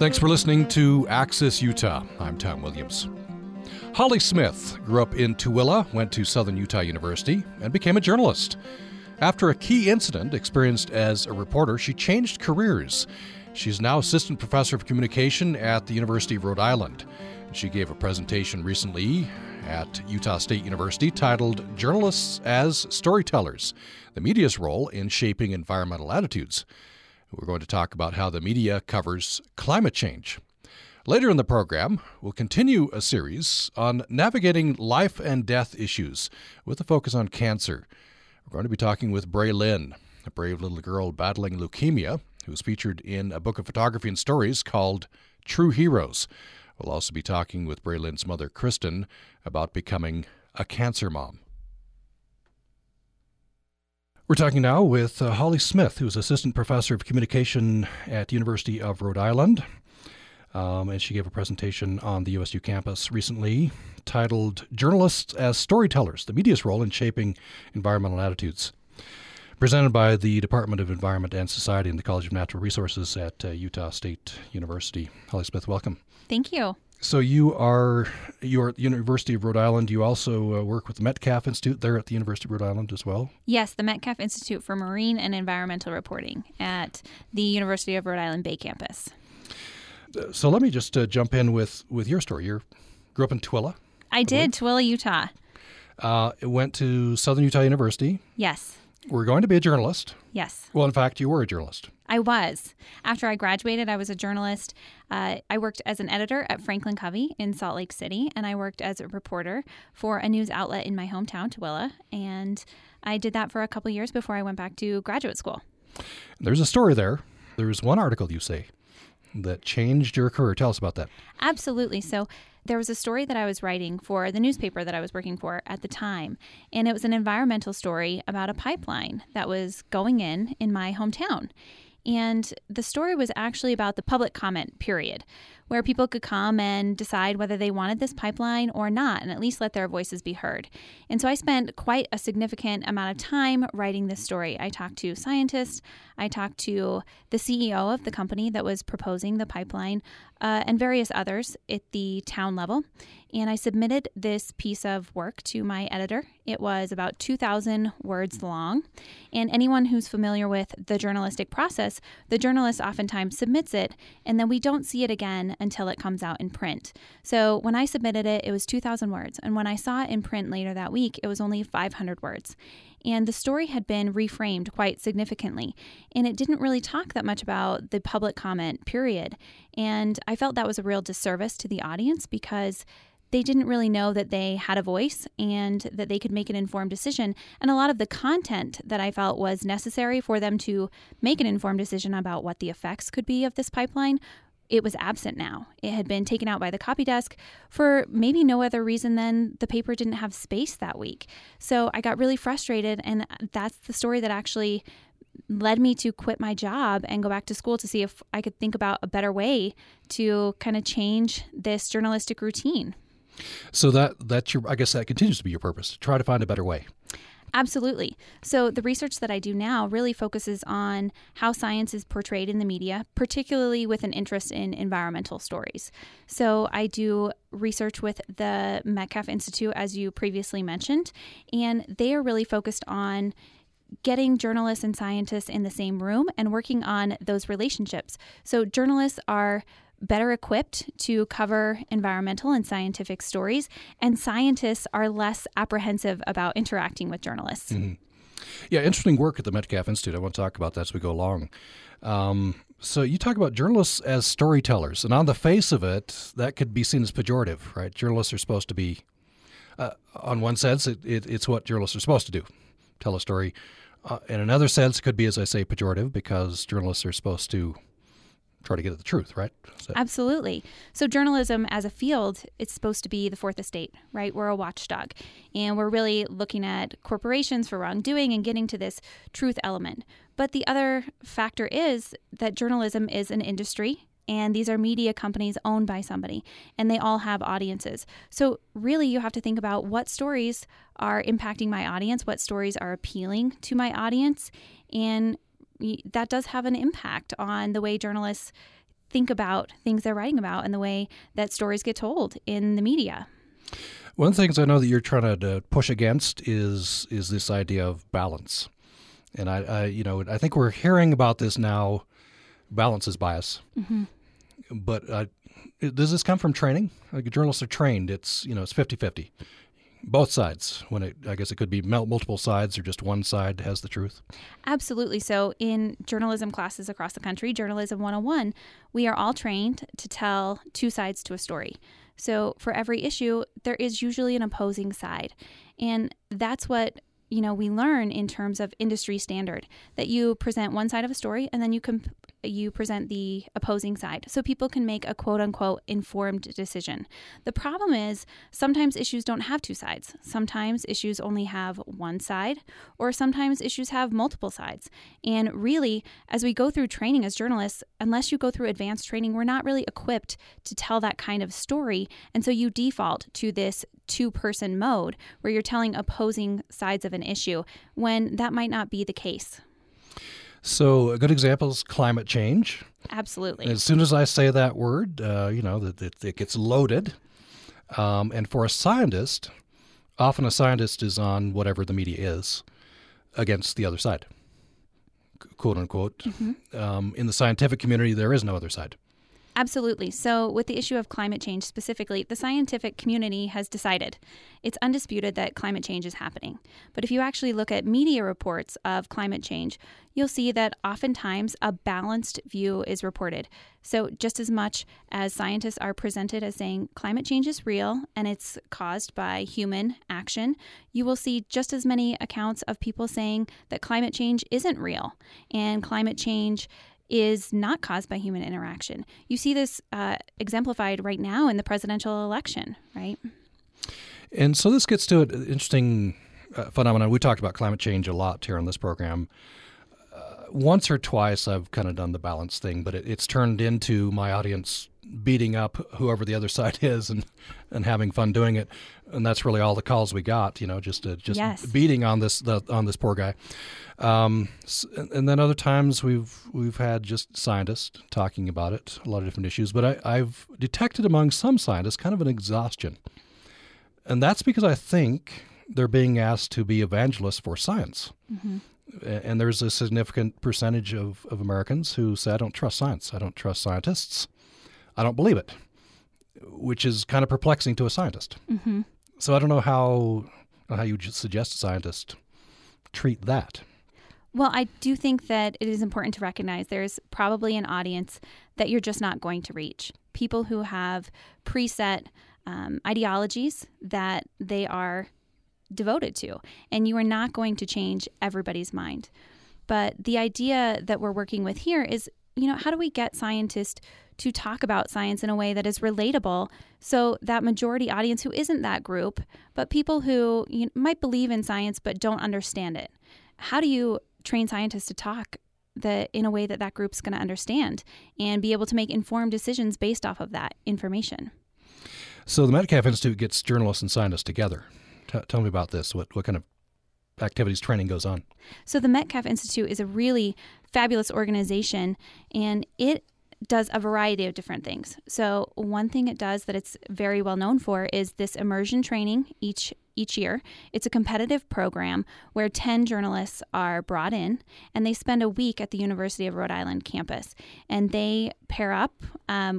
Thanks for listening to Access Utah. I'm Tom Williams. Hollie Smith grew up in Tooele, went to Southern Utah University, and became a journalist. After a key incident experienced as a reporter, she changed careers. She's now assistant professor of communication at the University of Rhode Island. She gave a presentation recently at Utah State University titled Journalists as Storytellers: The Media's Role in Shaping Environmental Attitudes. We're going to talk about how the media covers climate change. Later in the program, we'll continue a series on navigating life and death issues with a focus on cancer. We're going to be talking with Braylynn, a brave little girl battling leukemia, who's featured in a book of photography and stories called True Heroes. We'll also be talking with Braylynn's mother, Kristen, about becoming a cancer mom. We're talking now with Hollie Smith, who's assistant professor of communication at the University of Rhode Island. And she gave a presentation on the USU campus recently titled Journalists as Storytellers: The Media's Role in Shaping Environmental Attitudes, presented by the Department of Environment and Society and the College of Natural Resources at Utah State University. Hollie Smith, welcome. Thank you. So you're at the University of Rhode Island. You also work with the Metcalf Institute there at the University of Rhode Island as well. Yes, the Metcalf Institute for Marine and Environmental Reporting at the University of Rhode Island Bay campus. So let me just jump in with your story. You grew up in Tooele? I did, Tooele, Utah. Went to Southern Utah University. Yes. We're going to be a journalist. Yes. Well, in fact, you were a journalist. I was. After I graduated, I was a journalist. I worked as an editor at Franklin Covey in Salt Lake City, and I worked as a reporter for a news outlet in my hometown, Tooele, and I did that for a couple years before I went back to graduate school. There's a story there. There was one article, you say, that changed your career. Tell us about that. Absolutely. So there was a story that I was writing for the newspaper that I was working for at the time, and it was an environmental story about a pipeline that was going in my hometown. And the story was actually about the public comment period, where people could come and decide whether they wanted this pipeline or not, and at least let their voices be heard. And so I spent quite a significant amount of time writing this story. I talked to scientists, I talked to the CEO of the company that was proposing the pipeline, and various others at the town level. And I submitted this piece of work to my editor. It was about 2,000 words long. And anyone who's familiar with the journalistic process, the journalist oftentimes submits it, and then we don't see it again until it comes out in print. So when I submitted it, it was 2,000 words. And when I saw it in print later that week, it was only 500 words. And the story had been reframed quite significantly. And it didn't really talk that much about the public comment period. And I felt that was a real disservice to the audience because they didn't really know that they had a voice and that they could make an informed decision. And a lot of the content that I felt was necessary for them to make an informed decision about what the effects could be of this pipeline, it was absent now. It had been taken out by the copy desk for maybe no other reason than the paper didn't have space that week. So I got really frustrated, and that's the story that actually led me to quit my job and go back to school to see if I could think about a better way to kind of change this journalistic routine. So that's your, I guess that continues to be your purpose, to try to find a better way. Absolutely. So the research that I do now really focuses on how science is portrayed in the media, particularly with an interest in environmental stories. So I do research with the Metcalf Institute, as you previously mentioned, and they are really focused on getting journalists and scientists in the same room and working on those relationships. So journalists are better equipped to cover environmental and scientific stories, and scientists are less apprehensive about interacting with journalists. Mm-hmm. Yeah, interesting work at the Metcalf Institute. I want to talk about that as we go along. So you talk about journalists as storytellers, and on the face of it, that could be seen as pejorative, right? Journalists are supposed to be, on one sense, it's what journalists are supposed to do, tell a story. In another sense, it could be, as I say, pejorative, because journalists are supposed to try to get at the truth, right? So. Absolutely. So journalism as a field, it's supposed to be the fourth estate, right? We're a watchdog, and we're really looking at corporations for wrongdoing and getting to this truth element. But the other factor is that journalism is an industry, and these are media companies owned by somebody, and they all have audiences. So really you have to think about what stories are impacting my audience, what stories are appealing to my audience, and that does have an impact on the way journalists think about things they're writing about and the way that stories get told in the media. One of the things I know that you're trying to push against is this idea of balance. And I think we're hearing about this now. Balance is bias. Mm-hmm. But does this come from training? Like, journalists are trained. It's 50-50. Both sides. I guess it could be multiple sides, or just one side has the truth. Absolutely. So in journalism classes across the country, Journalism 101, we are all trained to tell two sides to a story. So for every issue, there is usually an opposing side. And that's what we learn in terms of industry standard, that you present one side of a story and then you present the opposing side so people can make a quote-unquote informed decision. The problem is sometimes issues don't have two sides. Sometimes issues only have one side, or sometimes issues have multiple sides. And really, as we go through training as journalists, unless you go through advanced training, we're not really equipped to tell that kind of story. And so you default to this two-person mode where you're telling opposing sides of an issue when that might not be the case. So a good example is climate change. Absolutely. As soon as I say that word, it gets loaded. And for a scientist, often a scientist is on whatever the media is against the other side, quote unquote. Mm-hmm. In the scientific community, there is no other side. Absolutely. So with the issue of climate change specifically, the scientific community has decided. It's undisputed that climate change is happening. But if you actually look at media reports of climate change, you'll see that oftentimes a balanced view is reported. So just as much as scientists are presented as saying climate change is real and it's caused by human action, you will see just as many accounts of people saying that climate change isn't real and climate change is not caused by human interaction. You see this exemplified right now in the presidential election, right? And so this gets to an interesting phenomenon. We talked about climate change a lot here on this program. Once or twice I've kind of done the balance thing, but it's turned into my audience beating up whoever the other side is and having fun doing it. And that's really all the calls we got, just beating on this poor guy. And then other times we've had just scientists talking about it, a lot of different issues. But I've detected among some scientists kind of an exhaustion. And that's because I think they're being asked to be evangelists for science. Mm-hmm. And there's a significant percentage of Americans who say, I don't trust science. I don't trust scientists. I don't believe it, which is kind of perplexing to a scientist. Mm-hmm. So I don't know how you suggest a scientist treat that. Well, I do think that it is important to recognize there's probably an audience that you're just not going to reach. People who have preset ideologies that they are devoted to, and you are not going to change everybody's mind. But the idea that we're working with here is, how do we get scientists to talk about science in a way that is relatable so that majority audience who isn't that group, but people who might believe in science but don't understand it? How do you train scientists to talk in a way that group's going to understand and be able to make informed decisions based off of that information? So the Metcalf Institute gets journalists and scientists together. Tell me about this. What kind of activities, training goes on? So the Metcalf Institute is a really fabulous organization, and it does a variety of different things. So one thing it does that it's very well known for is this immersion training each year. It's a competitive program where 10 journalists are brought in, and they spend a week at the University of Rhode Island campus. And they pair up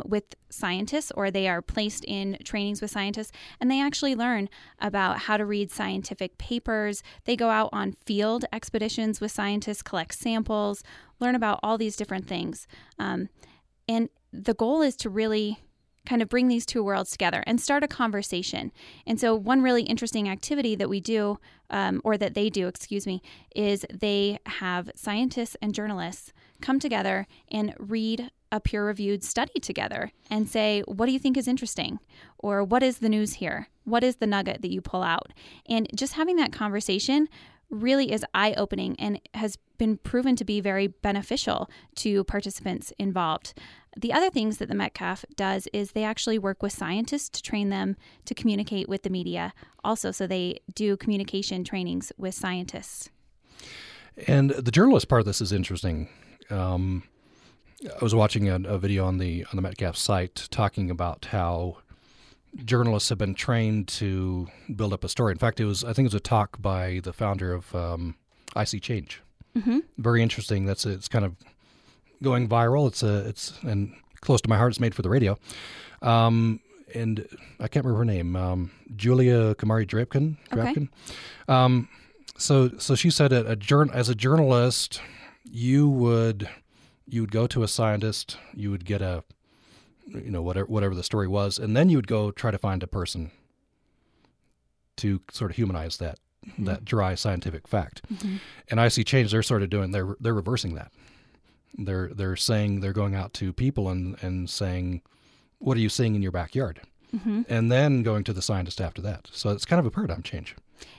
with scientists, or they are placed in trainings with scientists, and they actually learn about how to read scientific papers. They go out on field expeditions with scientists, collect samples, learn about all these different things. And the goal is to really kind of bring these two worlds together and start a conversation. And so one really interesting activity that we do, or that they do, is they have scientists and journalists come together and read a peer-reviewed study together and say, what do you think is interesting? Or what is the news here? What is the nugget that you pull out? And just having that conversation really is eye-opening and has been proven to be very beneficial to participants involved. The other things that the Metcalf does is they actually work with scientists to train them to communicate with the media also. So they do communication trainings with scientists. And the journalist part of this is interesting. I was watching a video on the Metcalf site talking about how journalists have been trained to build up a story. In fact, I think it was a talk by the founder of I See Change. Mm-hmm. Very interesting. It's kind of going viral. It's close to my heart. It's made for the radio. And I can't remember her name. Julia Kamari Drapkin. Okay. So she said as a journalist, you would go to a scientist, you would get a, whatever the story was, and then you would go try to find a person to sort of humanize that, mm-hmm. that dry scientific fact. Mm-hmm. And I See Change, they're sort of doing, they're reversing that. They're saying, they're going out to people and saying, what are you seeing in your backyard? Mm-hmm. And then going to the scientist after that. So it's kind of a paradigm change.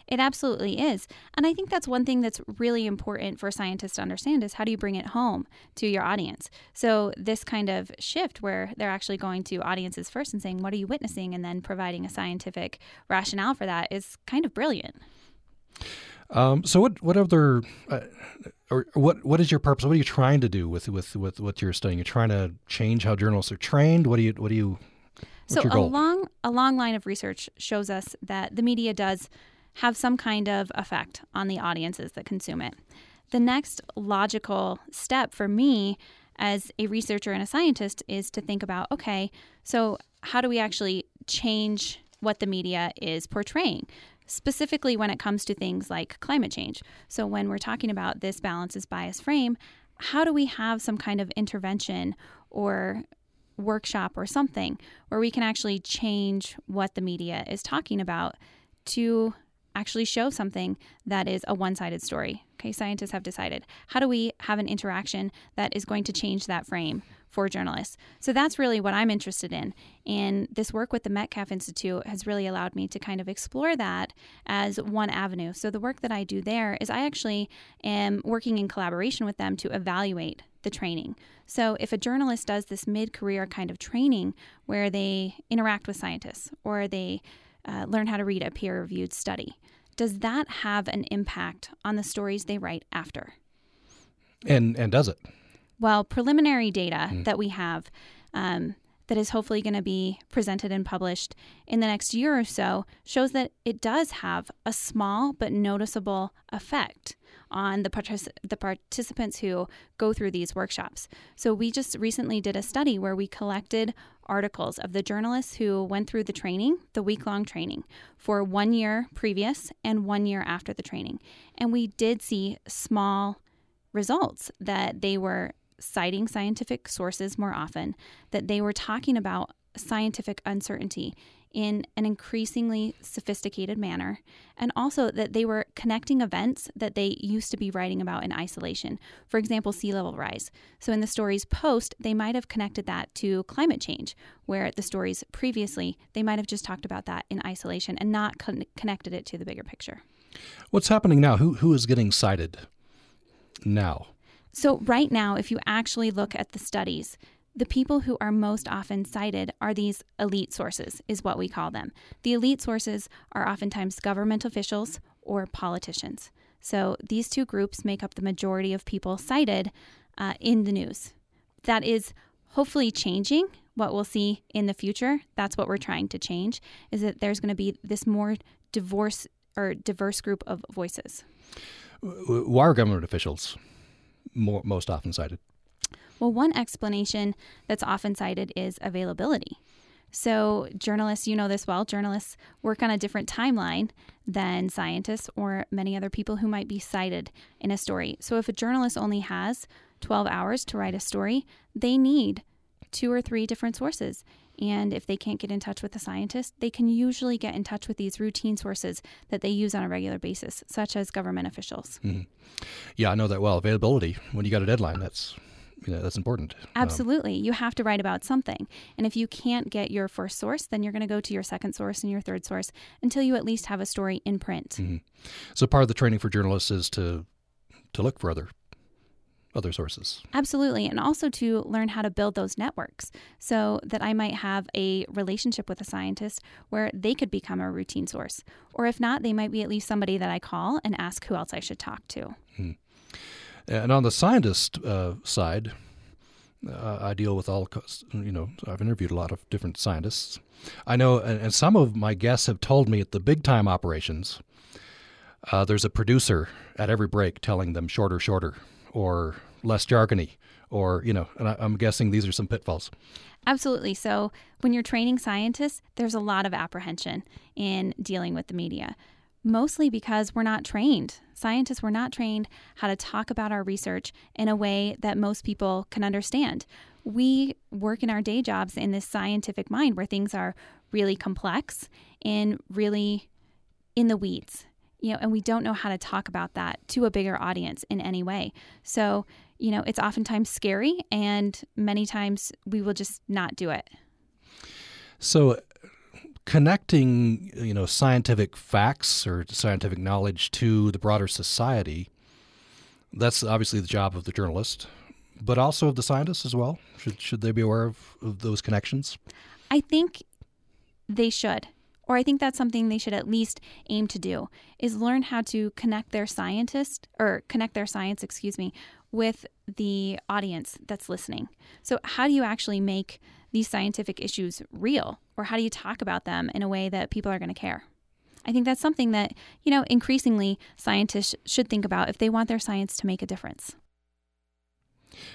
It absolutely is. And I think that's one thing that's really important for scientists to understand is how do you bring it home to your audience? So this kind of shift where they're actually going to audiences first and saying, what are you witnessing? And then providing a scientific rationale for that is kind of brilliant. So what other, or what is your purpose? What are you trying to do with what you're studying? You're trying to change how journalists are trained? What's your goal? A long line of research shows us that the media does have some kind of effect on the audiences that consume it. The next logical step for me as a researcher and a scientist is to think about, okay, so how do we actually change what the media is portraying, specifically when it comes to things like climate change? So when we're talking about this balance is bias frame, how do we have some kind of intervention or workshop or something where we can actually change what the media is talking about to actually show something that is a one-sided story? Okay, scientists have decided. How do we have an interaction that is going to change that frame for journalists? So that's really what I'm interested in. And this work with the Metcalf Institute has really allowed me to kind of explore that as one avenue. So the work that I do there is I actually am working in collaboration with them to evaluate the training. So if a journalist does this mid-career kind of training where they interact with scientists or they learn how to read a peer-reviewed study. Does that have an impact on the stories they write after? And does it? Well, preliminary data that we have that is hopefully going to be presented and published in the next year or so shows that it does have a small but noticeable effect on the participants who go through these workshops. So we just recently did a study where we collected articles of the journalists who went through the training, the week-long training, for 1 year previous and 1 year after the training. And we did see small results that they were citing scientific sources more often, that they were talking about scientific uncertainty in an increasingly sophisticated manner, and also that they were connecting events that they used to be writing about in isolation. For example, sea level rise. So in the stories post, they might have connected that to climate change, where the stories previously, they might have just talked about that in isolation and not connected it to the bigger picture. What's happening now? Who is getting cited now? So right now, if you actually look at the studies, the people who are most often cited are these elite sources, is what we call them. The elite sources are oftentimes government officials or politicians. So these two groups make up the majority of people cited in the news. That is hopefully changing. What we'll see in the future, that's what we're trying to change, is that there's going to be this more diverse group of voices. Why are government officials most often cited? Well, one explanation that's often cited is availability. So journalists, you know this well, journalists work on a different timeline than scientists or many other people who might be cited in a story. So if a journalist only has 12 hours to write a story, they need 2 or 3 different sources. And if they can't get in touch with a scientist, they can usually get in touch with these routine sources that they use on a regular basis, such as government officials. Mm-hmm. Yeah, I know that well. Availability, when you got a deadline, that's important. Absolutely. You have to write about something. And if you can't get your first source, then you're going to go to your second source and your third source until you at least have a story in print. Mm-hmm. So part of the training for journalists is to look for other sources. Absolutely. And also to learn how to build those networks so that I might have a relationship with a scientist where they could become a routine source. Or if not, they might be at least somebody that I call and ask who else I should talk to. Mm-hmm. And on the scientist side, I deal with all, I've interviewed a lot of different scientists. I know, and some of my guests have told me at the big time operations, there's a producer at every break telling them shorter, or less jargony, or, and I'm guessing these are some pitfalls. Absolutely. So when you're training scientists, there's a lot of apprehension in dealing with the media, mostly because we're not trained. Scientists were not trained how to talk about our research in a way that most people can understand. We work in our day jobs in this scientific mind where things are really complex and really in the weeds, and we don't know how to talk about that to a bigger audience in any way. So, it's oftentimes scary, and many times we will just not do it. So connecting, scientific facts or scientific knowledge to the broader society, that's obviously the job of the journalist, but also of the scientists as well. Should they be aware of those connections? I think they should, or I think that's something they should at least aim to do, is learn how to connect their science with the audience that's listening. So how do you actually make these scientific issues real, or how do you talk about them in a way that people are going to care? I think that's something that, increasingly scientists should think about if they want their science to make a difference.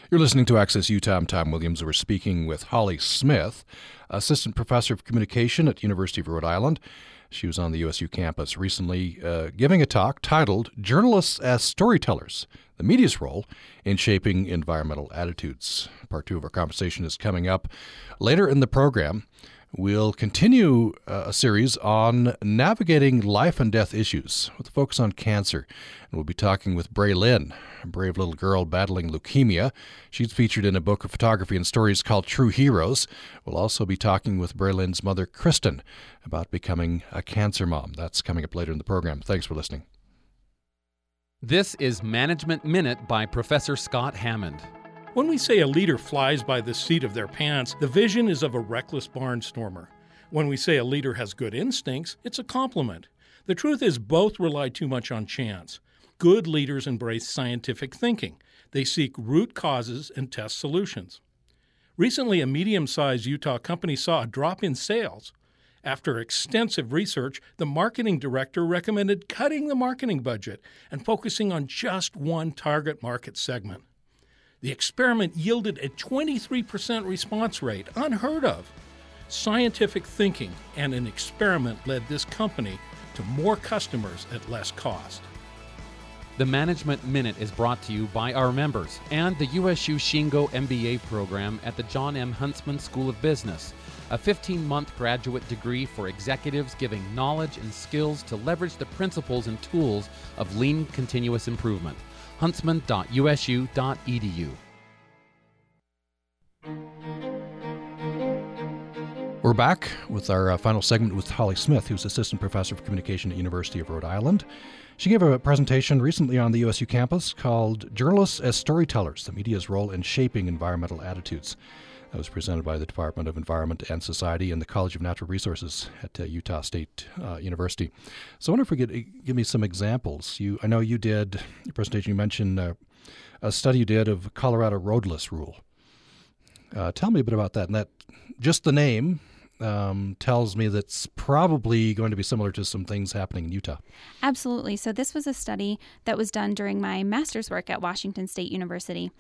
You're listening to Access Utah. I'm Tom Williams. We're speaking with Hollie Smith, Assistant Professor of Communication at the University of Rhode Island. She was on the USU campus recently giving a talk titled Journalists as Storytellers: The Media's Role in Shaping Environmental Attitudes. Part two of our conversation is coming up later in the program. We'll continue a series on navigating life and death issues with a focus on cancer. And we'll be talking with Braylynn, a brave little girl battling leukemia. She's featured in a book of photography and stories called True Heroes. We'll also be talking with Braylynn's mother, Kristen, about becoming a cancer mom. That's coming up later in the program. Thanks for listening. This is Management Minute by Professor Scott Hammond. When we say a leader flies by the seat of their pants, the vision is of a reckless barnstormer. When we say a leader has good instincts, it's a compliment. The truth is both rely too much on chance. Good leaders embrace scientific thinking. They seek root causes and test solutions. Recently, a medium-sized Utah company saw a drop in sales. After extensive research, the marketing director recommended cutting the marketing budget and focusing on just one target market segment. The experiment yielded a 23% response rate, unheard of. Scientific thinking and an experiment led this company to more customers at less cost. The Management Minute is brought to you by our members and the USU Shingo MBA program at the John M. Huntsman School of Business, a 15-month graduate degree for executives giving knowledge and skills to leverage the principles and tools of lean continuous improvement. huntsman.usu.edu. We're back with our final segment with Hollie Smith, who's Assistant Professor of Communication at University of Rhode Island. She gave a presentation recently on the USU campus called Journalists as Storytellers: The Media's Role in Shaping Environmental Attitudes. That was presented by the Department of Environment and Society and the College of Natural Resources at Utah State University. So I wonder if we could give me some examples. I know you did your presentation. You mentioned a study you did of Colorado Roadless Rule. Tell me a bit about that. And that, just the name tells me that's probably going to be similar to some things happening in Utah. Absolutely. So this was a study that was done during my master's work at Washington State University.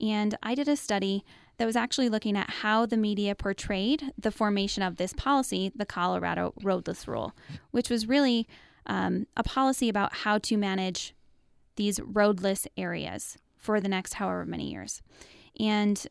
And I did a study that was actually looking at how the media portrayed the formation of this policy, the Colorado Roadless Rule, which was really a policy about how to manage these roadless areas for the next however many years. And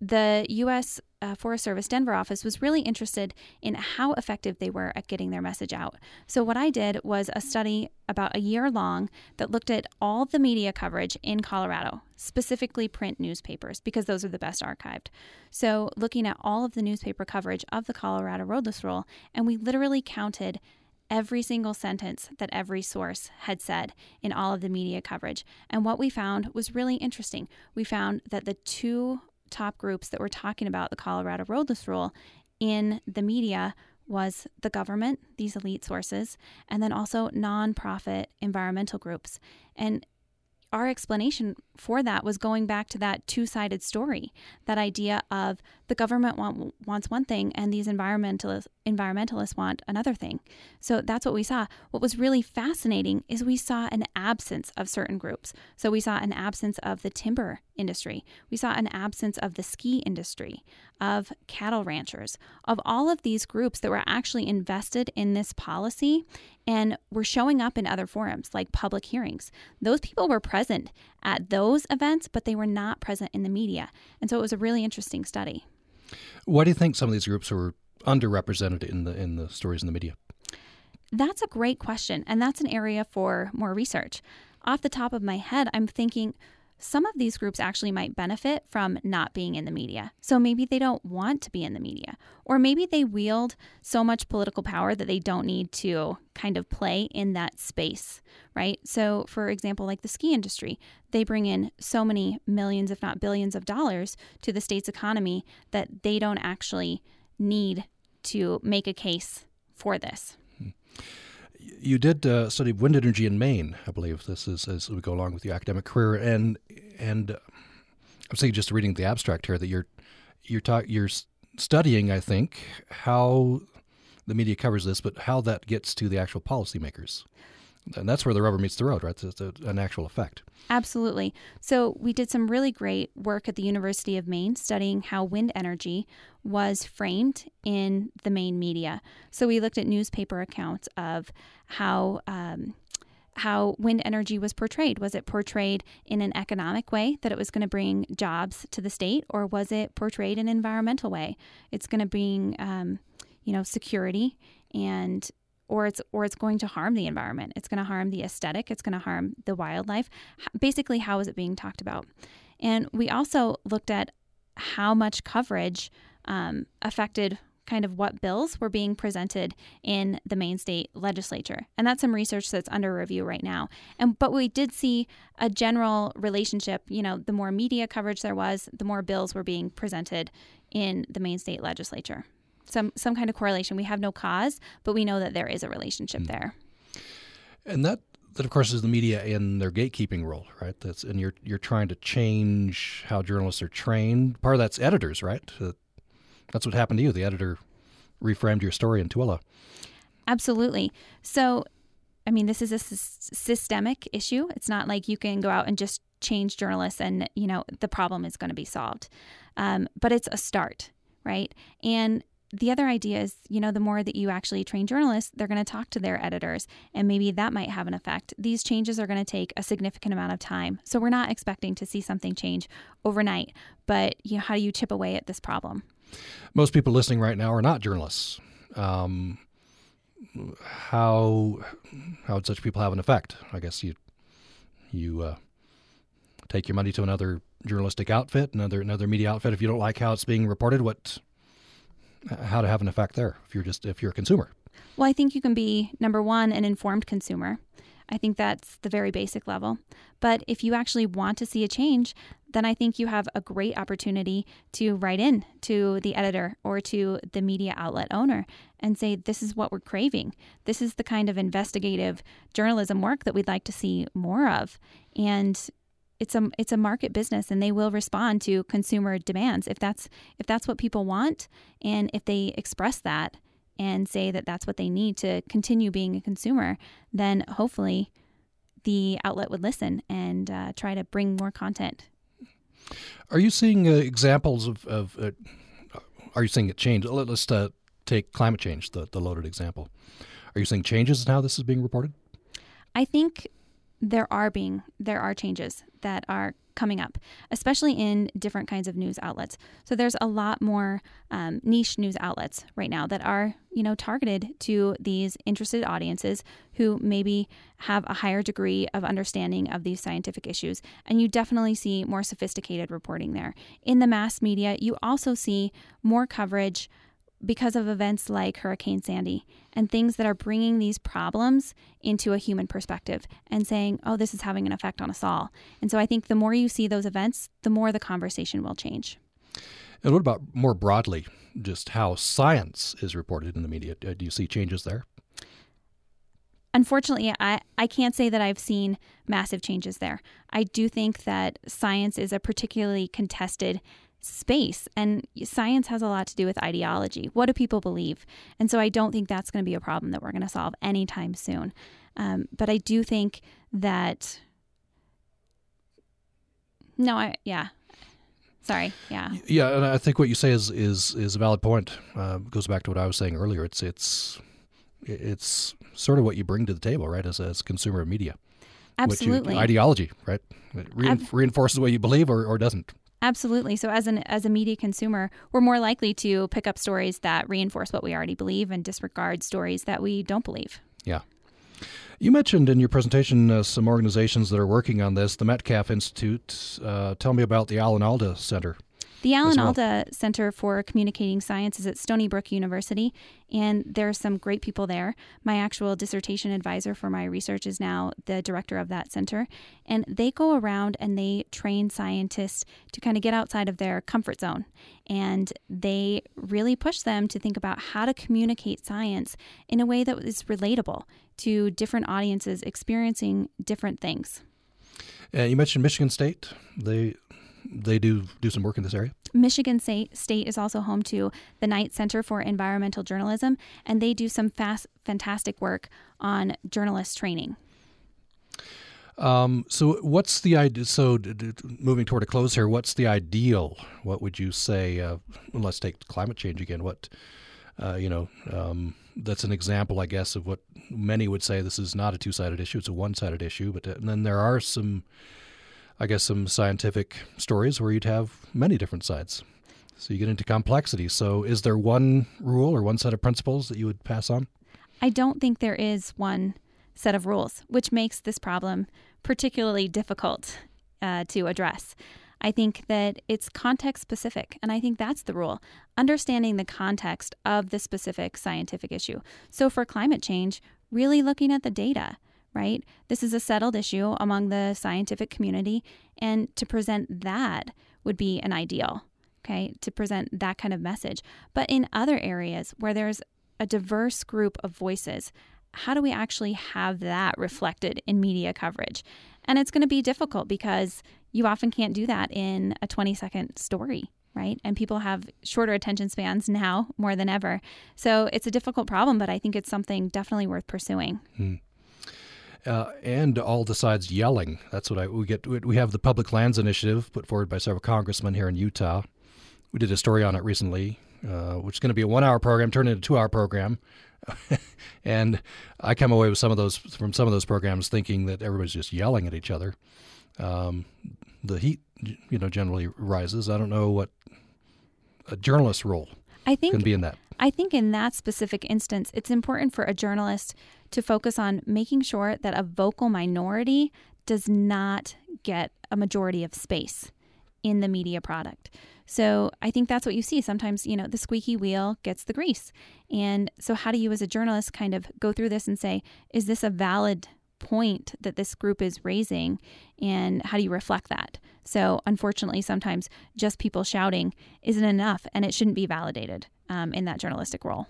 the U.S. Forest Service Denver office was really interested in how effective they were at getting their message out. So what I did was a study about a year long that looked at all the media coverage in Colorado, specifically print newspapers, because those are the best archived. So looking at all of the newspaper coverage of the Colorado Roadless Rule, and we literally counted every single sentence that every source had said in all of the media coverage. And what we found was really interesting. We found that the two top groups that were talking about the Colorado Roadless Rule in the media was the government, these elite sources, and then also nonprofit environmental groups. And our explanation for that was going back to that two-sided story, that idea of the government wants one thing and these environmentalists want another thing. So that's what we saw. What was really fascinating is we saw an absence of certain groups. So we saw an absence of the timber industry. We saw an absence of the ski industry, of cattle ranchers, of all of these groups that were actually invested in this policy and were showing up in other forums like public hearings. Those people were present at those events, but they were not present in the media. And so it was a really interesting study. Why do you think some of these groups were underrepresented in the stories in the media? That's a great question, and that's an area for more research. Off the top of my head, I'm thinking some of these groups actually might benefit from not being in the media. So maybe they don't want to be in the media, or maybe they wield so much political power that they don't need to kind of play in that space, right? So for example, like the ski industry, they bring in so many millions, if not billions of dollars to the state's economy that they don't actually need to make a case for this. You did study wind energy in Maine, I believe. This is as we go along with your academic career, and I'm saying, just reading the abstract here, that you're studying, I think, how the media covers this, but how that gets to the actual policymakers, and that's where the rubber meets the road, right? It's an actual effect. Absolutely. So we did some really great work at the University of Maine studying how wind energy was framed in the Maine media. So we looked at newspaper accounts of how wind energy was portrayed. Was it portrayed in an economic way, that it was going to bring jobs to the state, or was it portrayed in an environmental way? It's going to bring, security, and or it's going to harm the environment. It's going to harm the aesthetic. It's going to harm the wildlife. Basically, how is it being talked about? And we also looked at how much coverage affected kind of what bills were being presented in the Maine state legislature. And that's some research that's under review right now. But we did see a general relationship. The more media coverage there was, the more bills were being presented in the Maine state legislature. Some kind of correlation. We have no cause, but we know that there is a relationship there. And that of course is the media and their gatekeeping role, right? And you're trying to change how journalists are trained. Part of that's editors, right? That's what happened to you. The editor reframed your story in Tooele. Absolutely. So, this is a systemic issue. It's not like you can go out and just change journalists and, the problem is going to be solved. But it's a start, right? And the other idea is, the more that you actually train journalists, they're going to talk to their editors, and maybe that might have an effect. These changes are going to take a significant amount of time. So we're not expecting to see something change overnight, but how do you chip away at this problem? Most people listening right now are not journalists. How would such people have an effect? I guess you take your money to another journalistic outfit, another media outfit. If you don't like how it's being reported, how to have an effect there if you're a consumer? Well, I think you can be, number one, an informed consumer. I think that's the very basic level. But if you actually want to see a change, then I think you have a great opportunity to write in to the editor or to the media outlet owner and say, this is what we're craving. This is the kind of investigative journalism work that we'd like to see more of. And it's a market business, and they will respond to consumer demands if that's what people want, and if they express that and say that that's what they need to continue being a consumer, then hopefully the outlet would listen and try to bring more content. Are you seeing examples of are you seeing it change? Let's take climate change, the loaded example. Are you seeing changes in how this is being reported? I think there are changes that are coming up, especially in different kinds of news outlets. So there's a lot more niche news outlets right now that are, targeted to these interested audiences who maybe have a higher degree of understanding of these scientific issues. And you definitely see more sophisticated reporting there. In the mass media, you also see more coverage because of events like Hurricane Sandy and things that are bringing these problems into a human perspective and saying, oh, this is having an effect on us all. And so I think the more you see those events, the more the conversation will change. And what about more broadly, just how science is reported in the media? Do you see changes there? Unfortunately, I can't say that I've seen massive changes there. I do think that science is a particularly contested space, and science has a lot to do with ideology. What do people believe? And so I don't think that's going to be a problem that we're going to solve anytime soon. But I do think that... No, I... Yeah. Sorry. Yeah. Yeah, and I think what you say is a valid point. It goes back to what I was saying earlier. It's sort of what you bring to the table, right, as consumer of media. Absolutely. Ideology, right? It reinforces what you believe or doesn't. Absolutely. So as a media consumer, we're more likely to pick up stories that reinforce what we already believe and disregard stories that we don't believe. Yeah. You mentioned in your presentation some organizations that are working on this, the Metcalf Institute. Tell me about the Allen Alda Center. The Allen Alda Center for Communicating Science is at Stony Brook University, and there are some great people there. My actual dissertation advisor for my research is now the director of that center, and they go around and they train scientists to kind of get outside of their comfort zone, and they really push them to think about how to communicate science in a way that is relatable to different audiences experiencing different things. You mentioned Michigan State. They do some work in this area. Michigan State is also home to the Knight Center for Environmental Journalism, and they do some fantastic work on journalist training. So what's the idea? So moving toward a close here, what's the ideal? What would you say? Let's take climate change again. What that's an example, I guess, of what many would say. This is not a two-sided issue; it's a one-sided issue. But and then there are some. I guess some scientific stories where you'd have many different sides. So you get into complexity. So is there one rule or one set of principles that you would pass on? I don't think there is one set of rules, which makes this problem particularly difficult to address. I think that it's context specific, and I think that's the rule. Understanding the context of the specific scientific issue. So for climate change, really looking at the data. Right? This is a settled issue among the scientific community, and to present that would be an ideal, okay, to present that kind of message. But in other areas where there's a diverse group of voices, how do we actually have that reflected in media coverage? And it's going to be difficult because you often can't do that in a 20-second story, right? And people have shorter attention spans now more than ever. So it's a difficult problem, but I think it's something definitely worth pursuing. Hmm. And all the sides yelling. That's what we get. We have the Public Lands Initiative put forward by several congressmen here in Utah. We did a story on it recently, which is going to be a 1-hour program turned into a 2-hour program. And I come away with some of those programs thinking that everybody's just yelling at each other. The heat, generally rises. I don't know what a journalist's role can be in that. I think in that specific instance, it's important for a journalist to focus on making sure that a vocal minority does not get a majority of space in the media product. So I think that's what you see. Sometimes, the squeaky wheel gets the grease. And so how do you as a journalist kind of go through this and say, is this a valid point that this group is raising? And how do you reflect that? So unfortunately, sometimes just people shouting isn't enough, and it shouldn't be validated in that journalistic role.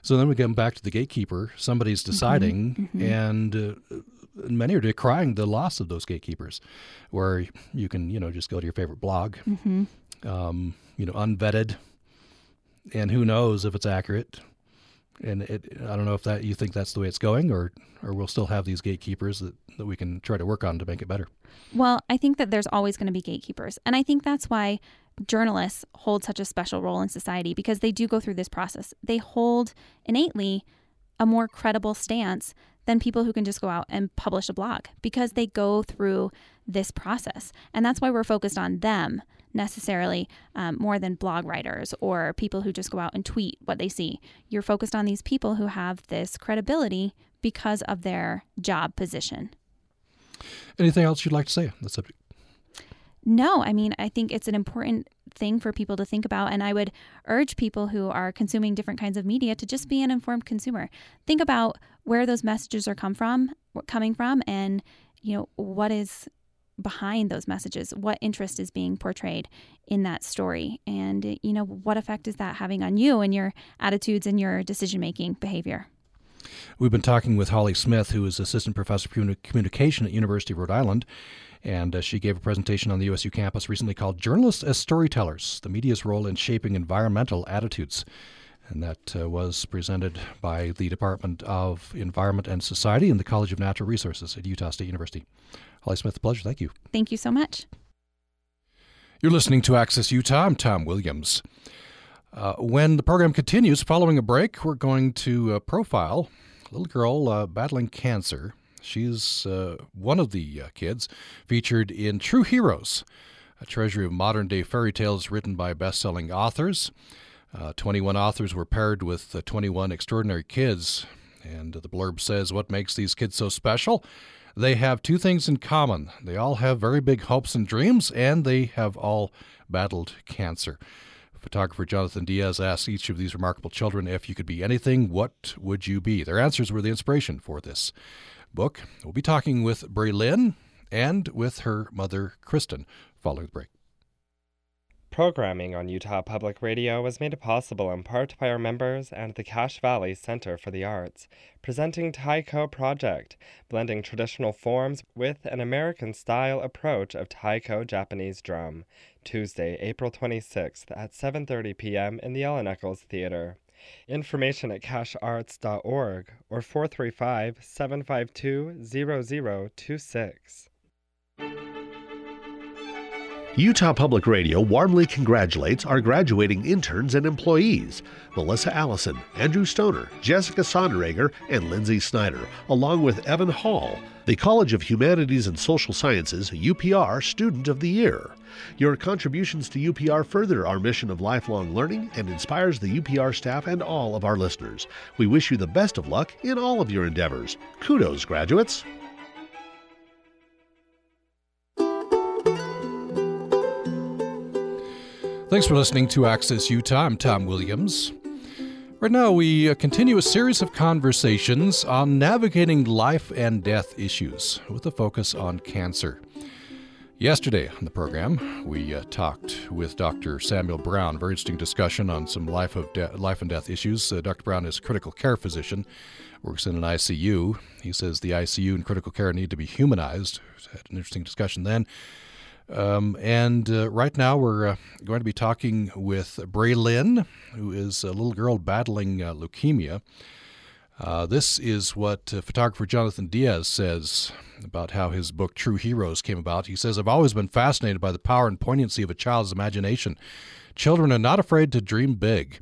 So then we come back to the gatekeeper. Somebody's deciding, mm-hmm. and many are decrying the loss of those gatekeepers, where you can, just go to your favorite blog, mm-hmm. Unvetted, and who knows if it's accurate. And I don't know if you think that's the way it's going, or we'll still have these gatekeepers that we can try to work on to make it better. Well, I think that there's always going to be gatekeepers. And I think that's why journalists hold such a special role in society, because they do go through this process. They hold innately a more credible stance than people who can just go out and publish a blog, because they go through this process. And that's why we're focused on them necessarily more than blog writers or people who just go out and tweet what they see. You're focused on these people who have this credibility because of their job position. Anything else you'd like to say on the subject? No, I think it's an important thing for people to think about, and I would urge people who are consuming different kinds of media to just be an informed consumer. Think about where those messages are coming from, and what is behind those messages, what interest is being portrayed in that story, and what effect is that having on you and your attitudes and your decision-making behavior. We've been talking with Hollie Smith, who is Assistant Professor of Communication at University of Rhode Island, and she gave a presentation on the USU campus recently called Journalists as Storytellers: The Media's Role in Shaping Environmental Attitudes. And that was presented by the Department of Environment and Society and the College of Natural Resources at Utah State University. Hollie Smith, pleasure. Thank you. Thank you so much. You're listening to Access Utah. I'm Tom Williams. When the program continues, following a break, we're going to profile a little girl battling cancer. She's one of the kids featured in True Heroes, a treasury of modern-day fairy tales written by best-selling authors. 21 authors were paired with 21 extraordinary kids, and the blurb says, what makes these kids so special? They have two things in common. They all have very big hopes and dreams, and they have all battled cancer. Photographer Jonathan Diaz asked each of these remarkable children, if you could be anything, what would you be? Their answers were the inspiration for this book. We'll be talking with Braylynn and with her mother, Kristen, following the break. Programming on Utah Public Radio was made possible in part by our members and the Cache Valley Center for the Arts, presenting Taiko Project, blending traditional forms with an American-style approach of Taiko Japanese drum, Tuesday, April 26th at 7:30 p.m. in the Ellen Eccles Theater. Information at cachearts.org or 435-752-0026. Utah Public Radio warmly congratulates our graduating interns and employees, Melissa Allison, Andrew Stoner, Jessica Sonderegger, and Lindsay Snyder, along with Evan Hall, the College of Humanities and Social Sciences UPR Student of the Year. Your contributions to UPR further our mission of lifelong learning and inspires the UPR staff and all of our listeners. We wish you the best of luck in all of your endeavors. Kudos, graduates! Thanks for listening to Access Utah. I'm Tom Williams. Right now, we continue a series of conversations on navigating life and death issues with a focus on cancer. Yesterday on the program, we talked with Dr. Samuel Brown. Very interesting discussion on some life and death issues. Dr. Brown is a critical care physician, works in an ICU. He says the ICU and critical care need to be humanized. Had an interesting discussion then. Right now we're going to be talking with Braylynn, who is a little girl battling leukemia. This is what photographer Jonathan Diaz says about how his book True Heroes came about. He says, I've always been fascinated by the power and poignancy of a child's imagination. Children are not afraid to dream big.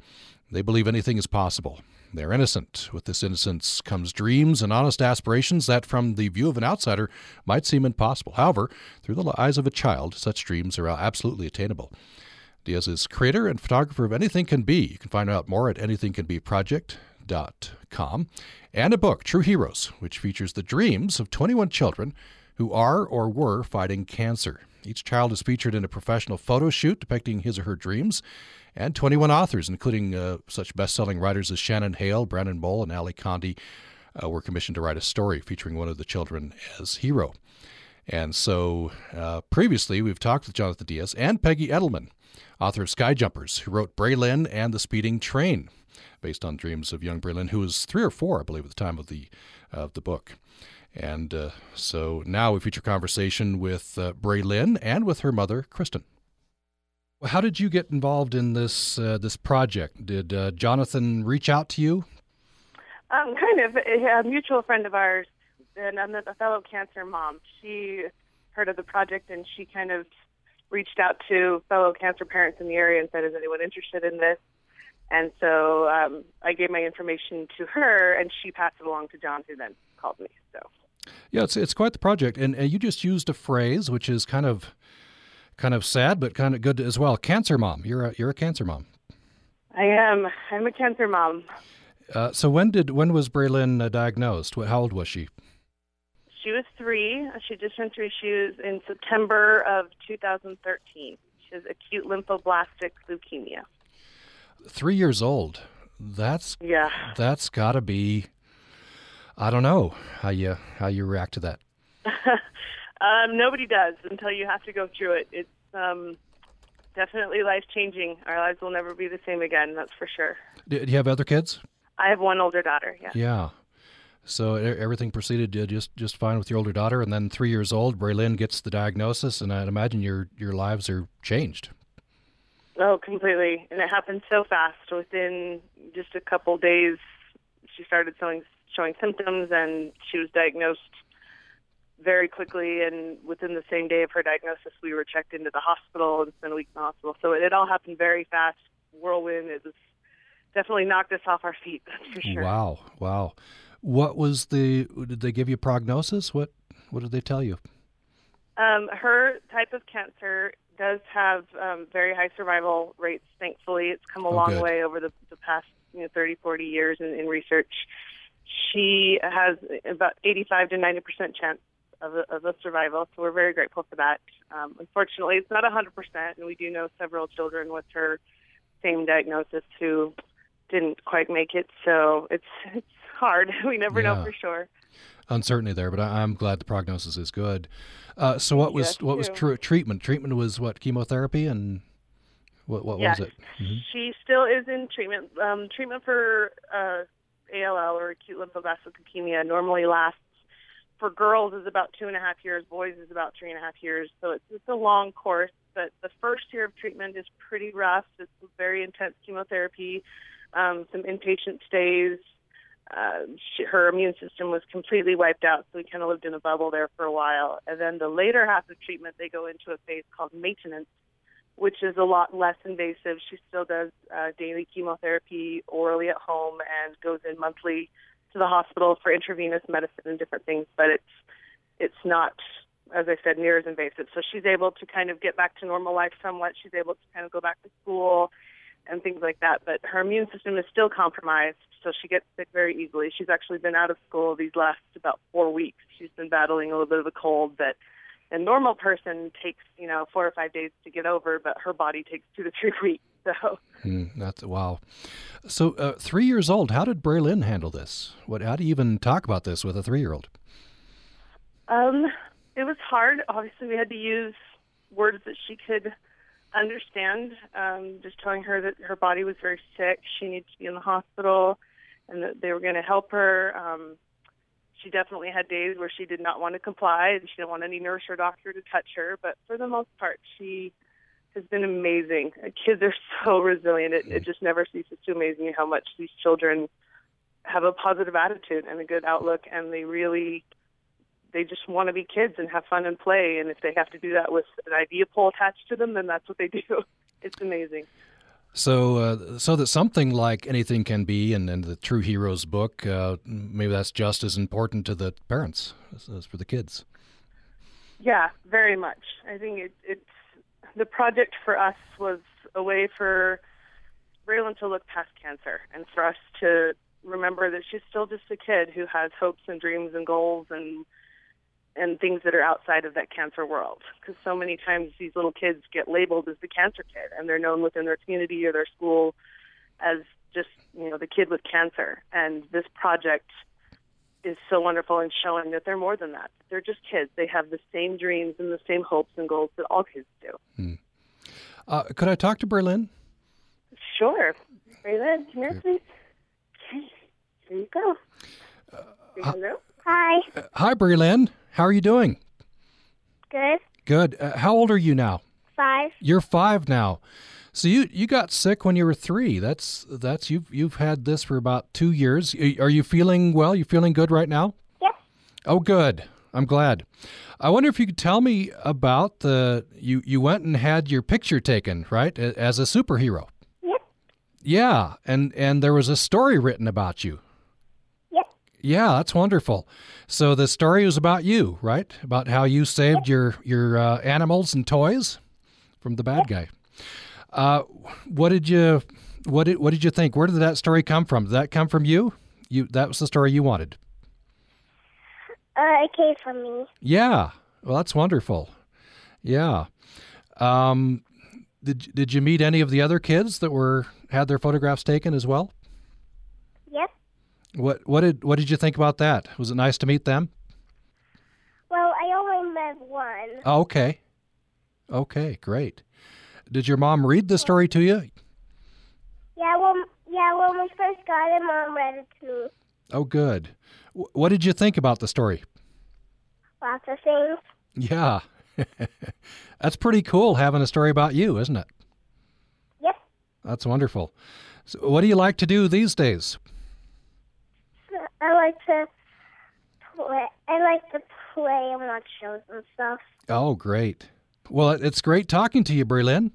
They believe anything is possible. They're innocent. With this innocence comes dreams and honest aspirations that, from the view of an outsider, might seem impossible. However, through the eyes of a child, such dreams are absolutely attainable. Diaz is creator and photographer of Anything Can Be. You can find out more at anythingcanbeproject.com. And a book, True Heroes, which features the dreams of 21 children who are or were fighting cancer. Each child is featured in a professional photo shoot depicting his or her dreams, and 21 authors, including such best-selling writers as Shannon Hale, Brandon Boll, and Ali Condi, were commissioned to write a story featuring one of the children as hero. And so previously we've talked with Jonathan Diaz and Peggy Eddleman, author of Sky Jumpers, who wrote Braylynn and the Speeding Train, based on dreams of young Braylynn, who was 3 or 4, I believe, at the time of the book. And so now we feature conversation with Braylynn and with her mother, Kristen. Well, how did you get involved in this project? Did Jonathan reach out to you? Kind of. A mutual friend of ours, and a fellow cancer mom, she heard of the project and she kind of reached out to fellow cancer parents in the area and said, is anyone interested in this? And so I gave my information to her and she passed it along to John, who then called me. So. Yeah, it's quite the project, and you just used a phrase which is kind of sad, but kind of good as well. Cancer mom, you're a cancer mom. I am. I'm a cancer mom. So when was Braylynn diagnosed? How old was she? She was 3. She just turned 3. She was in September of 2013. She has acute lymphoblastic leukemia. 3 years old. That's got to be. I don't know how you react to that. Nobody does until you have to go through it. It's definitely life-changing. Our lives will never be the same again, that's for sure. Do you have other kids? I have one older daughter, yeah. Yeah. So everything proceeded just fine with your older daughter, and then 3 years old, Braylynn gets the diagnosis, and I'd imagine your lives are changed. Oh, completely. And it happened so fast. Within just a couple days, she started showing symptoms, and she was diagnosed very quickly. And within the same day of her diagnosis, we were checked into the hospital and spent a week in the hospital. So it all happened very fast. Whirlwind. It was definitely knocked us off our feet, that's for sure. Wow. What was did they give you prognosis? What did they tell you? Her type of cancer does have very high survival rates, thankfully. It's come a long way over the past 30, 40 years in research. She has about 85 to 90% chance of a survival, so we're very grateful for that. Unfortunately, it's not 100%, and we do know several children with her same diagnosis who didn't quite make it, so it's hard. We never know for sure. Uncertainty there, but I'm glad the prognosis is good. So what was treatment? Treatment was what, chemotherapy, and what was it? Mm-hmm. She still is in treatment. Treatment for ALL, or acute lymphoblastic leukemia, normally lasts, for girls, is about 2.5 years, boys is about 3.5 years. So it's a long course, but the first year of treatment is pretty rough. It's very intense chemotherapy, some inpatient stays. Her immune system was completely wiped out, so we kind of lived in a bubble there for a while. And then the later half of treatment, they go into a phase called maintenance, which is a lot less invasive. She still does daily chemotherapy orally at home and goes in monthly to the hospital for intravenous medicine and different things, but it's not, as I said, near as invasive. So she's able to kind of get back to normal life somewhat. She's able to kind of go back to school and things like that, but her immune system is still compromised, so she gets sick very easily. She's actually been out of school these last about 4 weeks. She's been battling a little bit of a cold that a normal person takes, 4 or 5 days to get over, but her body takes 2 to 3 weeks. So that's wow. So 3 years old, how did Braylynn handle this? How do you even talk about this with a 3-year-old? It was hard. Obviously, we had to use words that she could understand, just telling her that her body was very sick, she needed to be in the hospital, and that they were going to help her. She definitely had days where she did not want to comply, and she didn't want any nurse or doctor to touch her, but for the most part, she has been amazing. Kids are so resilient. It just never ceases to amaze me how much these children have a positive attitude and a good outlook, and they just want to be kids and have fun and play, and if they have to do that with an idea pole attached to them, then that's what they do. It's amazing. So so that something like Anything Can Be and the True Heroes book, maybe that's just as important to the parents as for the kids. Yeah, very much. I think it's the project for us was a way for Braylynn to look past cancer and for us to remember that she's still just a kid who has hopes and dreams and goals and things that are outside of that cancer world. Because so many times these little kids get labeled as the cancer kid, and they're known within their community or their school as just, the kid with cancer. And this project is so wonderful in showing that they're more than that. They're just kids. They have the same dreams and the same hopes and goals that all kids do. Could I talk to Braylynn? Sure. Braylynn, come here, please. Okay. Here you go. Hello. Hi. Hi, Braylynn. How are you doing? Good. Good. How old are you now? 5. You're 5 now. So you got sick when you were 3. That's you've had this for about 2 years. Are you feeling well? You feeling good right now? Yes. Oh, good. I'm glad. I wonder if you could tell me about you went and had your picture taken, right, as a superhero. Yep. Yeah, and there was a story written about you. Yeah, that's wonderful. So the story was about you, right? About how you saved your animals and toys from the bad guy. What did you think? Where did that story come from? Did that come from you? That was the story you wanted. It came from me. Yeah. Well, that's wonderful. Yeah. Did you meet any of the other kids that had their photographs taken as well? What did you think about that? Was it nice to meet them? Well, I only met one. Oh, okay. Okay, great. Did your mom read the story to you? Yeah, when we first got it, Mom read it to me. Oh, good. What did you think about the story? Lots of things. Yeah. That's pretty cool having a story about you, isn't it? Yep. That's wonderful. So what do you like to do these days? I like to play and watch shows and stuff. Oh, great. Well, it's great talking to you, Braylynn.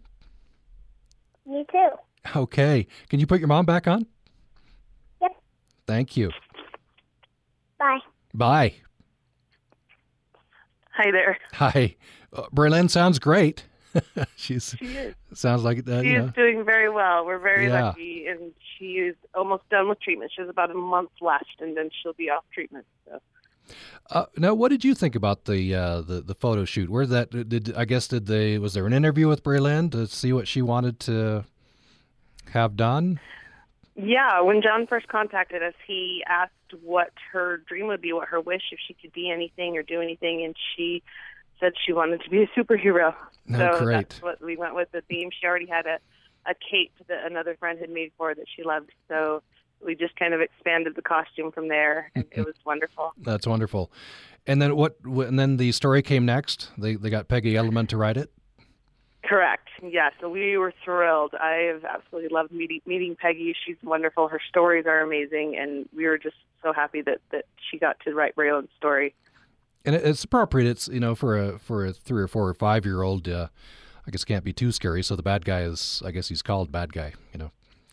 You too. Okay. Can you put your mom back on? Yep. Thank you. Bye. Bye. Hi there. Hi. Braylynn sounds great. She is. Sounds like that. She is doing very well. We're very lucky, and she is almost done with treatment. She has about a month left, and then she'll be off treatment. So. Now, what did you think about the photo shoot? Where was there an interview with Braylynn to see what she wanted to have done? Yeah, when John first contacted us, he asked what her dream would be, what her wish, if she could be anything or do anything, and she said she wanted to be a superhero. Oh, so great. That's what we went with, the theme. She already had a cape that another friend had made for her that she loved, so we just kind of expanded the costume from there, and it was wonderful. That's wonderful. And then the story came next? They got Peggy Eddleman to write it? Correct. Yeah, so we were thrilled. I've absolutely loved meeting Peggy. She's wonderful. Her stories are amazing, and we were just so happy that she got to write Braylyn's story. And it's appropriate. It's, for a 3 or 4 or 5-year-old, I guess can't be too scary. So the bad guy is, I guess he's called bad guy,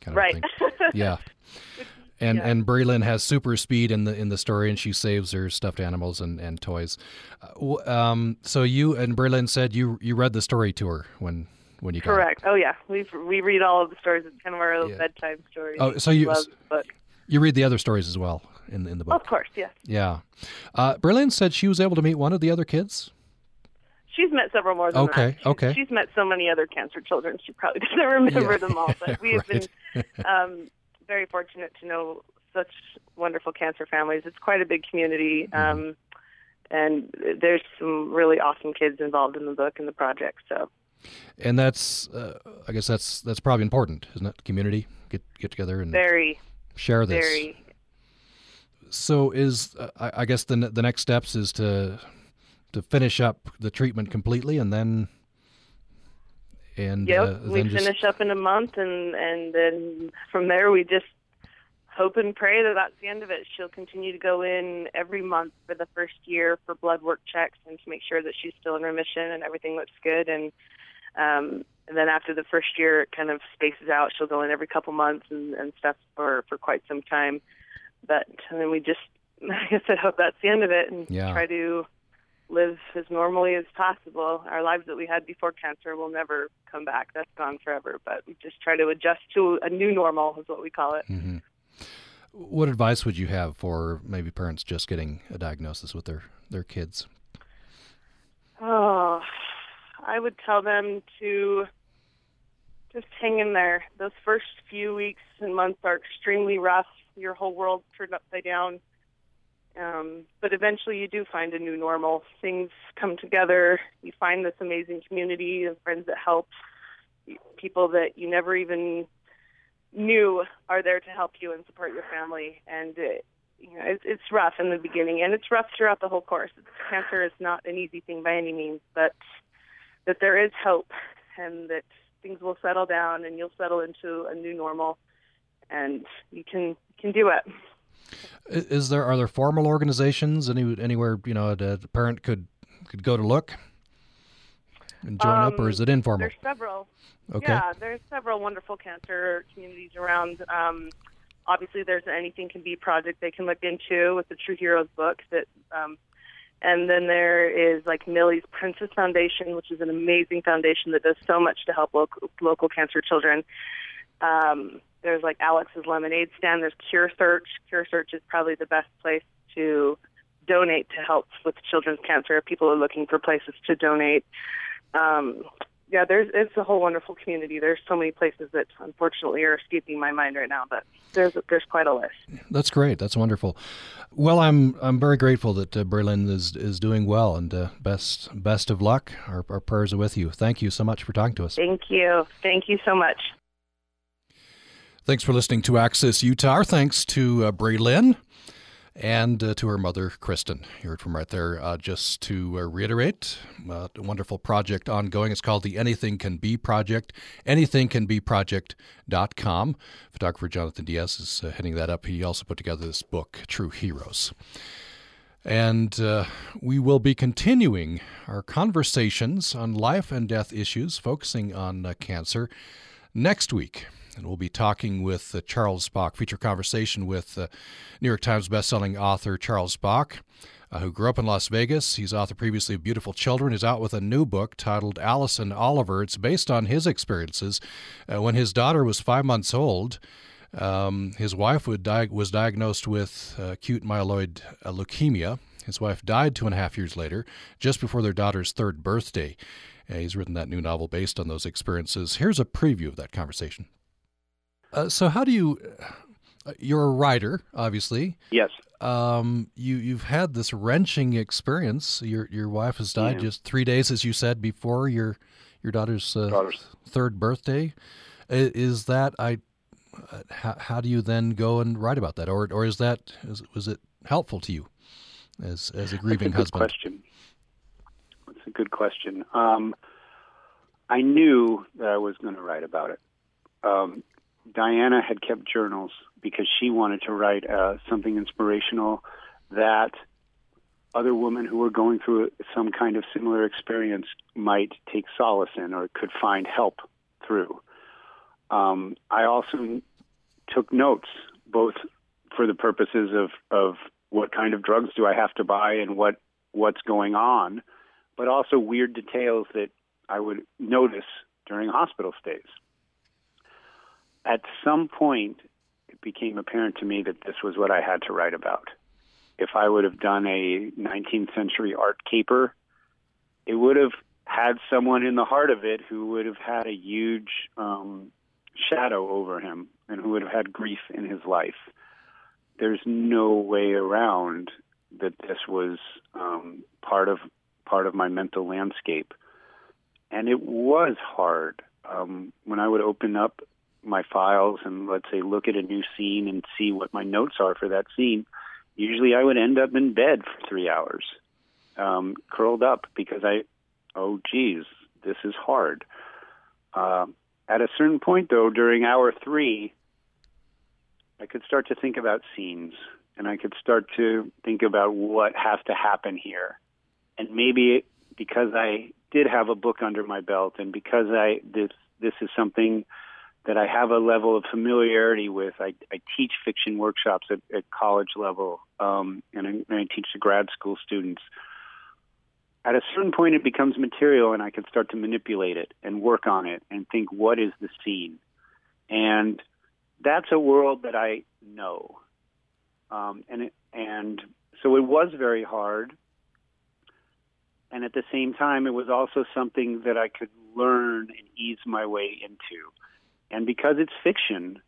kind of thing. Yeah. And Braylynn has super speed in the story, and she saves her stuffed animals and toys. So you and Braylynn said you read the story to her when you got Correct. It. Oh yeah, we read all of the stories. It's kind of our little bedtime story. Oh, so you read the other stories as well in the book? Of course, yes. Yeah. Braylynn said she was able to meet one of the other kids. She's met several more than that. Okay. She's met so many other cancer children. She probably doesn't remember them all. But we have been very fortunate to know such wonderful cancer families. It's quite a big community, and there's some really awesome kids involved in the book and the project. So, and that's, I guess that's probably important, isn't it? Community get together and share this. Very. So is I guess the next steps is to finish up the treatment completely, and then. And, finish up in a month, and then from there we just hope and pray that that's the end of it. She'll continue to go in every month for the first year for blood work checks and to make sure that she's still in remission and everything looks good. And then after the first year, it kind of spaces out. She'll go in every couple months and stuff for quite some time. But then we just, like I said, hope that's the end of it and try to live as normally as possible. Our lives that we had before cancer will never come back. That's gone forever. But we just try to adjust to a new normal is what we call it. Mm-hmm. What advice would you have for maybe parents just getting a diagnosis with their kids? Oh, I would tell them to just hang in there. Those first few weeks and months are extremely rough. Your whole world turned upside down. But eventually you do find a new normal. Things come together. You find this amazing community of friends that help, people that you never even knew are there to help you and support your family. And it's rough in the beginning, and it's rough throughout the whole course. Cancer is not an easy thing by any means, but that there is hope and that things will settle down and you'll settle into a new normal, and you can do it. Are there formal organizations anywhere the parent could go to look and join up, or is it informal? There's several. Okay. Yeah, there's several wonderful cancer communities around. Obviously, there's an Anything Can Be project they can look into with the True Heroes book. And then there is like Millie's Princess Foundation, which is an amazing foundation that does so much to help local cancer children. There's like Alex's Lemonade Stand. There's CureSearch. CureSearch is probably the best place to donate to help with children's cancer. People are looking for places to donate. It's a whole wonderful community. There's so many places that unfortunately are escaping my mind right now, but there's quite a list. That's great. That's wonderful. Well, I'm very grateful that Braylynn is doing well, and best of luck. Our prayers are with you. Thank you so much for talking to us. Thank you. Thank you so much. Thanks for listening to Access Utah. Our thanks to Braylynn and to her mother, Kristen. You heard from right there. Just to reiterate, a wonderful project ongoing. It's called the Anything Can Be Project, anythingcanbeproject.com. Photographer Jonathan Diaz is heading that up. He also put together this book, True Heroes. And we will be continuing our conversations on life and death issues, focusing on cancer, next week. And we'll be talking with Charles Bock, feature conversation with New York Times bestselling author Charles Bock, who grew up in Las Vegas. He's author previously of Beautiful Children. He's out with a new book titled Alice and Oliver. It's based on his experiences. When his daughter was 5 months old, his wife was diagnosed with acute myeloid leukemia. His wife died 2.5 years later, just before their daughter's third birthday. He's written that new novel based on those experiences. Here's a preview of that conversation. So how do you, you're a writer, obviously. Yes. You've had this wrenching experience. Your wife has died just 3 days, as you said, before your daughter's third birthday. Is that, how do you then go and write about that? Or is that, was it helpful to you as a grieving husband? That's a good question. That's a good question. I knew that I was going to write about it. Diana had kept journals because she wanted to write something inspirational that other women who were going through some kind of similar experience might take solace in or could find help through. I also took notes, both for the purposes of what kind of drugs do I have to buy and what's going on, but also weird details that I would notice during hospital stays. At some point, it became apparent to me that this was what I had to write about. If I would have done a 19th century art caper, it would have had someone in the heart of it who would have had a huge shadow over him and who would have had grief in his life. There's no way around that this was part of my mental landscape. And it was hard. When I would open up my files and, let's say, look at a new scene and see what my notes are for that scene, usually I would end up in bed for 3 hours, curled up, because this is hard. At a certain point, though, during hour three, I could start to think about scenes, and I could start to think about what has to happen here. And maybe because I did have a book under my belt, and because this is something that I have a level of familiarity with. I teach fiction workshops at college level, and I teach to grad school students. At a certain point, it becomes material, and I can start to manipulate it and work on it and think, what is the scene? And that's a world that I know. And so it was very hard. And at the same time, it was also something that I could learn and ease my way into. And because it's fiction,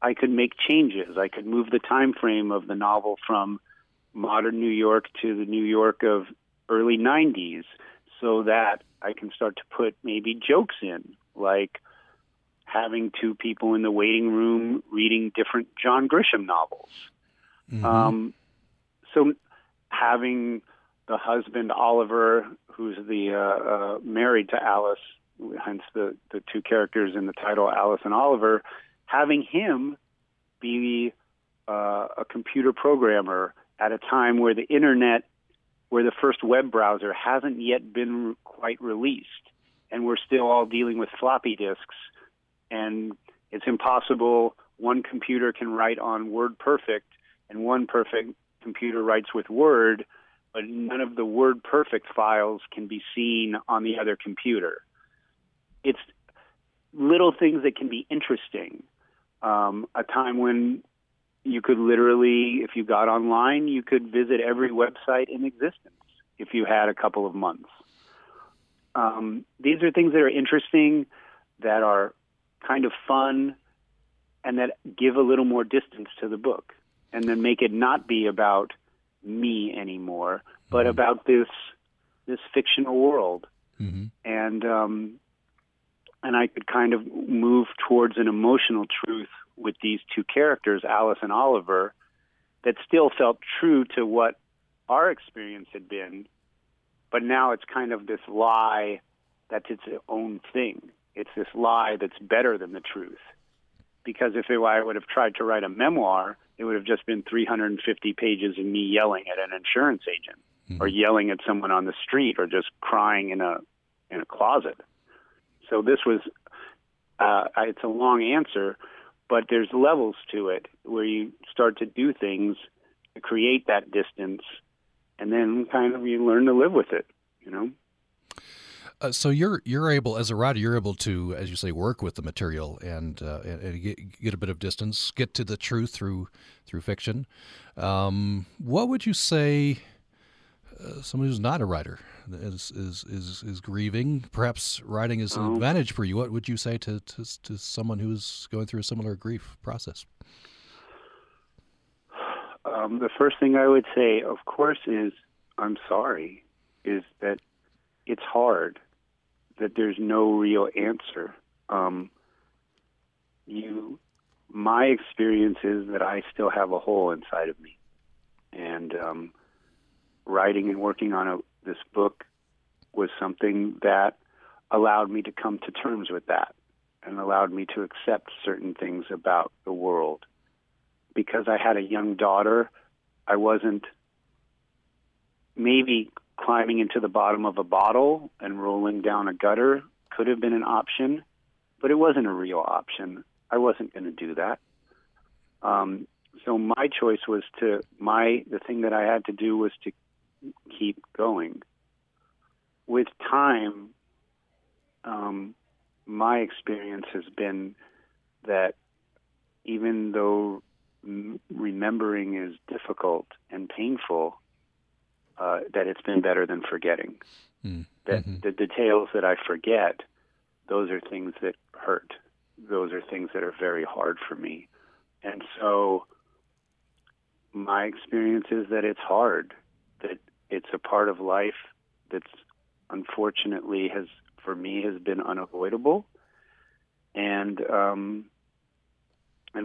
I could make changes. I could move the time frame of the novel from modern New York to the New York of early 90s so that I can start to put maybe jokes in, like having two people in the waiting room reading different John Grisham novels. Mm-hmm. So having the husband, Oliver, who's the married to Alice, hence the two characters in the title, Alice and Oliver, having him be a computer programmer at a time where the internet, where the first web browser hasn't yet been quite released, and we're still all dealing with floppy disks, and it's impossible. One computer can write on WordPerfect, and one perfect computer writes with Word, but none of the WordPerfect files can be seen on the other computer. It's little things that can be interesting. A time when you could literally, if you got online, you could visit every website in existence if you had a couple of months. These are things that are interesting, that are kind of fun, and that give a little more distance to the book, and then make it not be about me anymore, but about this fictional world. Mm-hmm. And I could kind of move towards an emotional truth with these two characters, Alice and Oliver, that still felt true to what our experience had been, but now it's kind of this lie that's its own thing. It's this lie that's better than the truth. Because if I would have tried to write a memoir, it would have just been 350 pages of me yelling at an insurance agent, mm-hmm. or yelling at someone on the street, or just crying in a closet. So this was, it's a long answer, but there's levels to it where you start to do things to create that distance, and then kind of you learn to live with it, you know? So you're able, as a writer, you're able to, as you say, work with the material and get a bit of distance, get to the truth through fiction. What would you say someone who's not a writer is grieving? Perhaps writing is an advantage for you. What would you say to someone who's going through a similar grief process? The first thing I would say, of course, is I'm sorry, is that it's hard, that there's no real answer. My experience is that I still have a hole inside of me. And writing and working on this book was something that allowed me to come to terms with that and allowed me to accept certain things about the world. Because I had a young daughter, I wasn't maybe climbing into the bottom of a bottle and rolling down a gutter could have been an option, but it wasn't a real option. I wasn't going to do that. So my choice was the thing that I had to do was to keep going. With time, my experience has been that even though remembering is difficult and painful, that it's been better than forgetting. Mm-hmm. That the details that I forget, those are things that hurt. Those are things that are very hard for me. And so my experience is that it's hard, that it's a part of life that's unfortunately for me has been unavoidable. And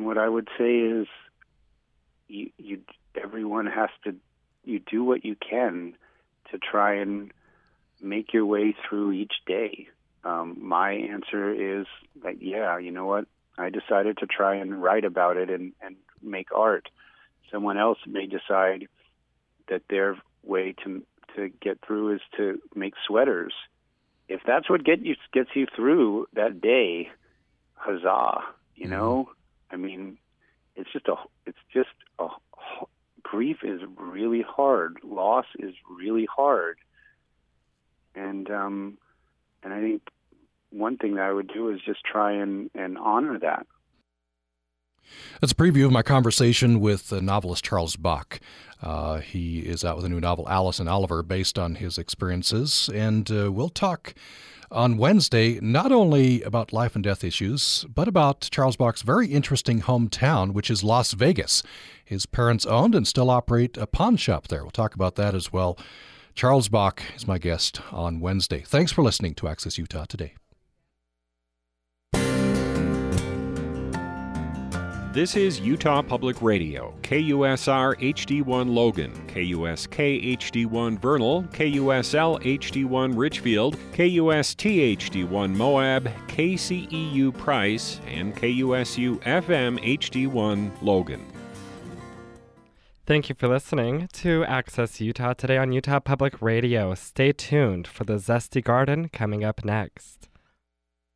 what I would say is everyone has to, you do what you can to try and make your way through each day. My answer is that, yeah, you know what? I decided to try and write about it and make art. Someone else may decide that their way to get through is to make sweaters. If that's what gets you through that day, huzzah, you know? I mean, it's just a grief is really hard. Loss is really hard. And I think one thing that I would do is just try and honor that. That's a preview of my conversation with novelist Charles Bock. He is out with a new novel, Alice and Oliver, based on his experiences. And we'll talk on Wednesday not only about life and death issues, but about Charles Bock's very interesting hometown, which is Las Vegas. His parents owned and still operate a pawn shop there. We'll talk about that as well. Charles Bock is my guest on Wednesday. Thanks for listening to Access Utah Today. This is Utah Public Radio, KUSR HD1 Logan, KUSK HD1 Vernal, KUSL HD1 Richfield, KUST HD1 Moab, KCEU Price, and KUSU FM HD1 Logan. Thank you for listening to Access Utah Today on Utah Public Radio. Stay tuned for the Zesty Garden coming up next.